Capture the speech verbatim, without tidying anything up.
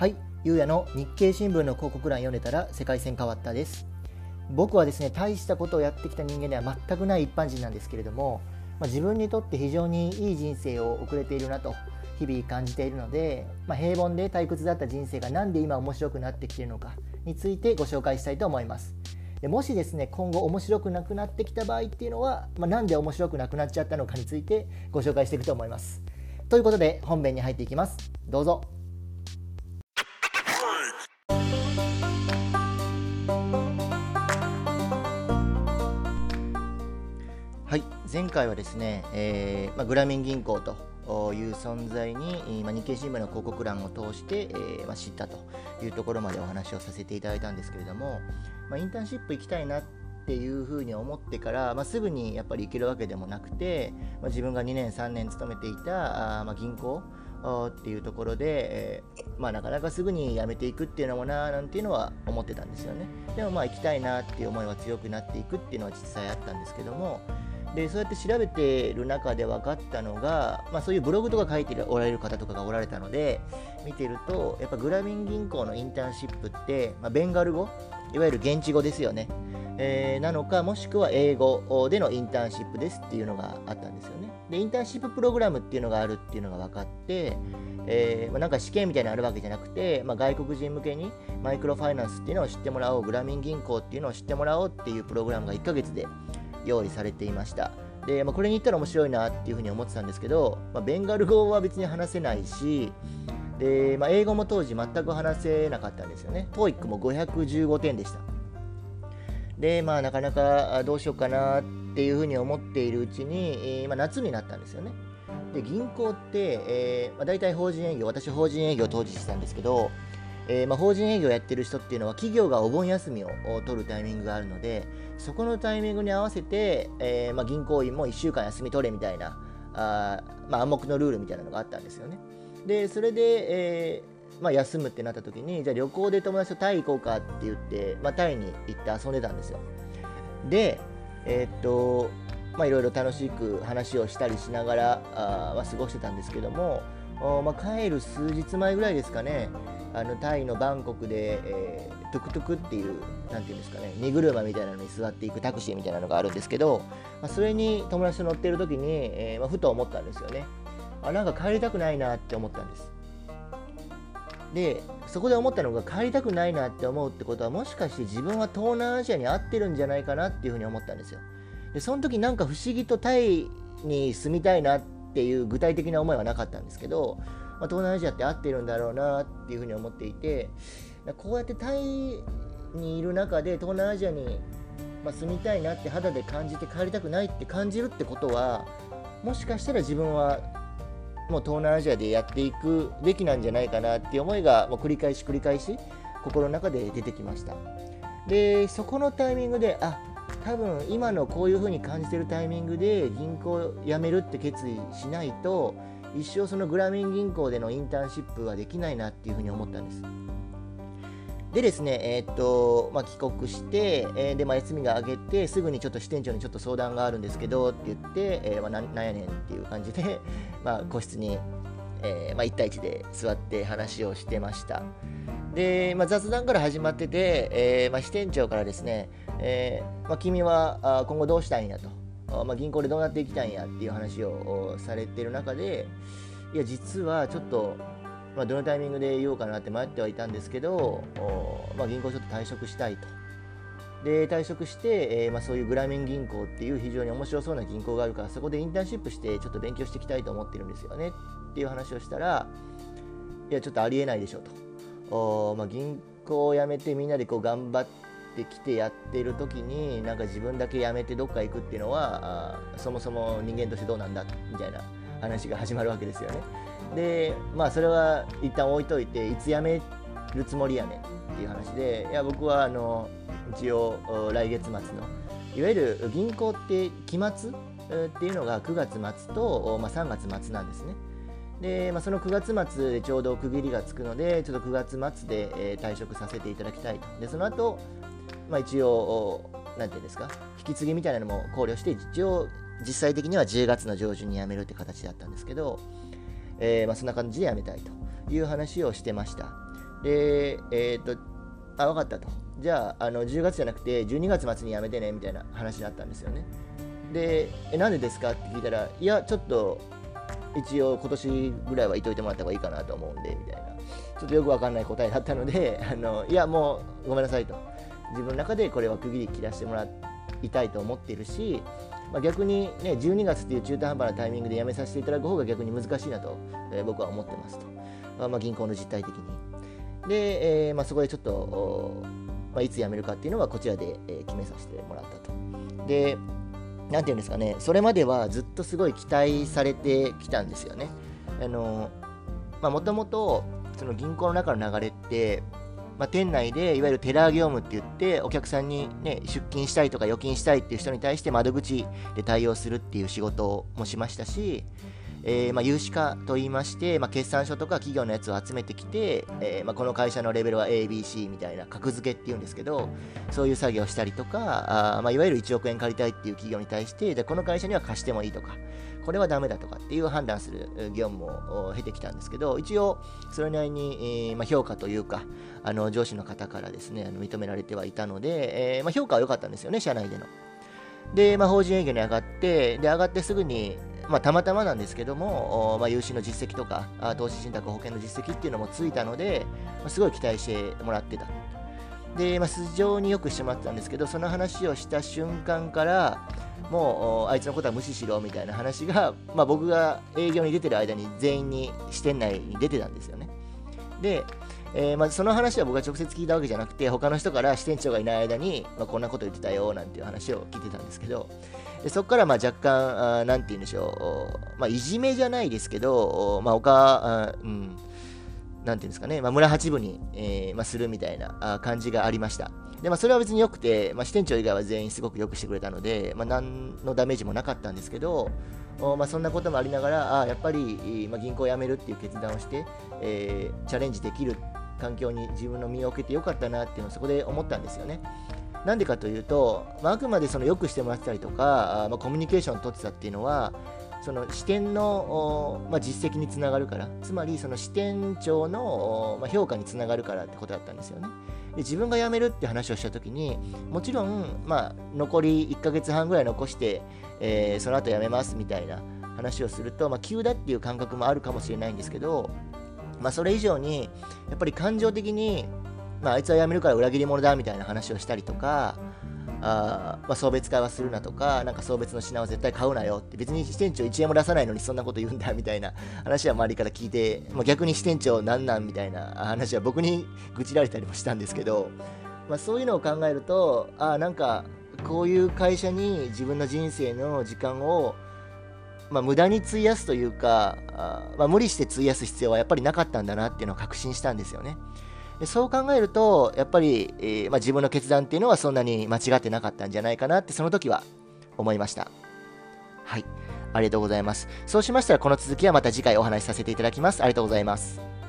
はい、ゆうやの日経新聞の広告欄読んでたら世界線変わったです。僕はですね、大したことをやってきた人間では全くない一般人なんですけれども、まあ、自分にとって非常にいい人生を送れているなと日々感じているので、まあ、平凡で退屈だった人生がなんで今面白くなってきているのかについてご紹介したいと思います。でもしですね、今後面白くなくなってきた場合っていうのは、まあ、なんで面白くなくなっちゃったのかについてご紹介していくと思います。ということで本編に入っていきます。どうぞ。はい、前回はですね、えーまあ、グラミン銀行という存在に、まあ、日経新聞の広告欄を通して、えーまあ、知ったというところまでお話をさせていただいたんですけれども、まあ、インターンシップ行きたいなっていうふうに思ってから、まあ、すぐにやっぱり行けるわけでもなくて、まあ、自分がにねんさんねん勤めていたあ、まあ、銀行っていうところで、えーまあ、なかなかすぐに辞めていくっていうのもななんていうのは思ってたんですよね。でもまあ行きたいなっていう思いは強くなっていくっていうのは実際あったんですけども、でそうやって調べてる中で分かったのが、まあ、そういうブログとか書いておられる方とかがおられたので見てると、やっぱグラミン銀行のインターンシップって、まあ、ベンガル語、いわゆる現地語ですよね、えー、なのか、もしくは英語でのインターンシップですっていうのがあったんですよね。でインターンシッププログラムっていうのがあるっていうのが分かって、えーまあ、なんか試験みたいなのあるわけじゃなくて、まあ、外国人向けにマイクロファイナンスっていうのを知ってもらおう、グラミン銀行っていうのを知ってもらおうっていうプログラムがいっかげつで用意されていました。で、まあ、これに行ったら面白いなっていうふうに思ってたんですけど、まあ、ベンガル語は別に話せないし、で、まあ、英語も当時全く話せなかったんですよね。トーイックもごひゃくじゅうごてんでした。で、まあ、なかなかどうしようかなっていうふうに思っているうちに、まあ、夏になったんですよね。で銀行って、えーまあ、大体法人営業、私法人営業当時してたんですけど、えーまあ、法人営業やってる人っていうのは企業がお盆休みを取るタイミングがあるので、そこのタイミングに合わせて、えーまあ、銀行員もいっしゅうかん休み取れみたいな、あ、まあ、暗黙のルールみたいなのがあったんですよね。でそれで、えーまあ、休むってなった時に、じゃあ旅行で友達とタイ行こうかって言って、まあ、タイに行って遊んでたんですよ。でえー、っとまあいろいろ楽しく話をしたりしながら、あ、まあ、過ごしてたんですけども、まあ、帰る数日前ぐらいですかね、あのタイのバンコクで、えー、トゥクトゥクっていう、なんていうんですかね、荷車みたいなのに座っていくタクシーみたいなのがあるんですけど、まあ、それに友達と乗ってる時に、えーまあ、ふと思ったんですよね。あ、なんか帰りたくないなって思ったんです。でそこで思ったのが、帰りたくないなって思うってことは、もしかして自分は東南アジアに合ってるんじゃないかなっていうふうに思ったんですよ。でその時なんか不思議とタイに住みたいなっていう具体的な思いはなかったんですけど、まあ、東南アジアって合ってるんだろうなっていうふうに思っていて、こうやってタイにいる中で東南アジアに住みたいなって肌で感じて、帰りたくないって感じるってことは、もしかしたら自分はもう東南アジアでやっていくべきなんじゃないかなっていう思いが、もう繰り返し繰り返し心の中で出てきました。でそこのタイミングで、あ、多分今のこういうふうに感じてるタイミングで銀行辞めるって決意しないと、一生そのグラミン銀行でのインターンシップはできないなっていうふうに思ったんです。でですね、えーっとまあ、帰国して、えー、でまあ、休みが上げてすぐにちょっと支店長にちょっと相談があるんですけどって言って、えーまあ、な, なんやねんっていう感じでまあ個室に、えーまあ、いち対いちで座って話をしてました。で、まあ、雑談から始まってて、えーまあ、支店長からですね、えーまあ、君は今後どうしたいんやと、まあ、銀行でどうなっていきたいんやっていう話をされてる中で、いや実はちょっと、まあ、どのタイミングで言おうかなって迷ってはいたんですけど、まあ、銀行ちょっと退職したいと。で退職して、えーまあ、そういうグラミン銀行っていう非常に面白そうな銀行があるから、そこでインターンシップしてちょっと勉強していきたいと思ってるんですよねっていう話をしたら、いやちょっとありえないでしょと、まあ、銀行を辞めてみんなでこう頑張ってで来てやってる時に、なんか自分だけ辞めてどっか行くっていうのは、そもそも人間としてどうなんだみたいな話が始まるわけですよね。でまあそれは一旦置いといて、いつ辞めるつもりやねんっていう話で、いや僕はあの一応来月末の、いわゆる銀行って期末っていうのがくがつまつと、まあ、さんがつまつなんですね。で、まあ、そのくがつ末でちょうど区切りがつくので、ちょっとくがつまつで退職させていただきたいと。でその後まあ、一応なんていうんですか、引き継ぎみたいなのも考慮して、一応実際的にはじゅうがつの上旬に辞めるって形だったんですけど、えーまあそんな感じで辞めたいという話をしてました。で、えー、っと、あ、分かったと。じゃあ、あのじゅうがつじゃなくてじゅうにがつ末にやめてねみたいな話になったんですよね。で、え、なんでですかって聞いたら、いや、ちょっと一応今年ぐらいはいといてもらった方がいいかなと思うんでみたいな、ちょっとよくわかんない答えだったので、あのいや、もうごめんなさいと、自分の中でこれは区切り切らせてもらいたいと思ってるし、まあ、逆にね、じゅうにがつっていう中途半端なタイミングで辞めさせていただく方が逆に難しいなと、えー、僕は思ってますと、まあまあ、銀行の実態的に。で、えーまあ、そこでちょっと、まあ、いつ辞めるかっていうのはこちらで、えー、決めさせてもらったと。で、なんていうんですかね、それまではずっとすごい期待されてきたんですよね。あの、まあ、もともとその銀行の中の流れって、まあ、店内でいわゆるテラー業務って言って、お客さんに、ね、出金したいとか預金したいっていう人に対して窓口で対応するっていう仕事もしましたし、えー、まあ融資課といいまして、まあ、決算書とか企業のやつを集めてきて、えー、まあこの会社のレベルは エービーシー みたいな格付けっていうんですけど、そういう作業したりとか、あ、まあいわゆるいちおくえん借りたいっていう企業に対して、じゃあこの会社には貸してもいいとか、これはダメだとかっていう判断する業務を経てきたんですけど、一応それなりに、えー、まあ評価というか、あの上司の方からですね、あの認められてはいたので、えー、まあ評価は良かったんですよね、社内での。で、まあ、法人営業に上がって、で上がってすぐに、まあ、たまたまなんですけども、まあ、融資の実績とか、投資信託保険の実績っていうのもついたので、まあ、すごい期待してもらってた。で、まあ、非常によくしてもらってたんですけど、その話をした瞬間からもうあいつのことは無視しろみたいな話が、まあ、僕が営業に出てる間に全員に支店内に出てたんですよね。で、えーまあ、その話は僕が直接聞いたわけじゃなくて、他の人から支店長がいない間に、まあ、こんなこと言ってたよなんていう話を聞いてたんですけど、でそこからまあ若干、あ、なんて言うんでしょう、まあ、いじめじゃないですけど、まあ、他、うん、なんていうんですかね、まあ、村八分に、えーまあ、するみたいな感じがありました。で、まあ、それは別によくて、まあ、支店長以外は全員すごくよくしてくれたので、まあ、何のダメージもなかったんですけど、まあ、そんなこともありながら、あ、やっぱり、まあ、銀行を辞めるっていう決断をして、えー、チャレンジできる環境に自分の身を置けてよかったなっていうのをそこで思ったんですよね。なんでかというと、まあ、あくまでそのよくしてもらってたりとか、まあ、コミュニケーションを取ってたっていうのは、その支店の、まあ、実績につながるから、つまりその支店長の、まあ、評価につながるからってことだったんですよね。で、自分が辞めるって話をしたときに、もちろん、まあ、残りいっかげつはんぐらい残して、えー、その後辞めますみたいな話をすると、まあ、急だっていう感覚もあるかもしれないんですけど、まあ、それ以上にやっぱり感情的に、まあ、あいつは辞めるから裏切り者だみたいな話をしたりとか、あ、まあ、送別会はするなとか、なんか送別の品は絶対買うなよって、別に支店長いちえんも出さないのにそんなこと言うんだみたいな話は周りから聞いて、まあ、逆に支店長なんなんみたいな話は僕に愚痴られたりもしたんですけど、まあ、そういうのを考えると、あ、なんかこういう会社に自分の人生の時間を、まあ、無駄に費やすというか、あ、まあ、無理して費やす必要はやっぱりなかったんだなっていうのを確信したんですよね。で、そう考えるとやっぱり、えーまあ、自分の決断っていうのはそんなに間違ってなかったんじゃないかなって、その時は思いました。はい、ありがとうございます。そうしましたら、この続きはまた次回お話しさせていただきます。ありがとうございます。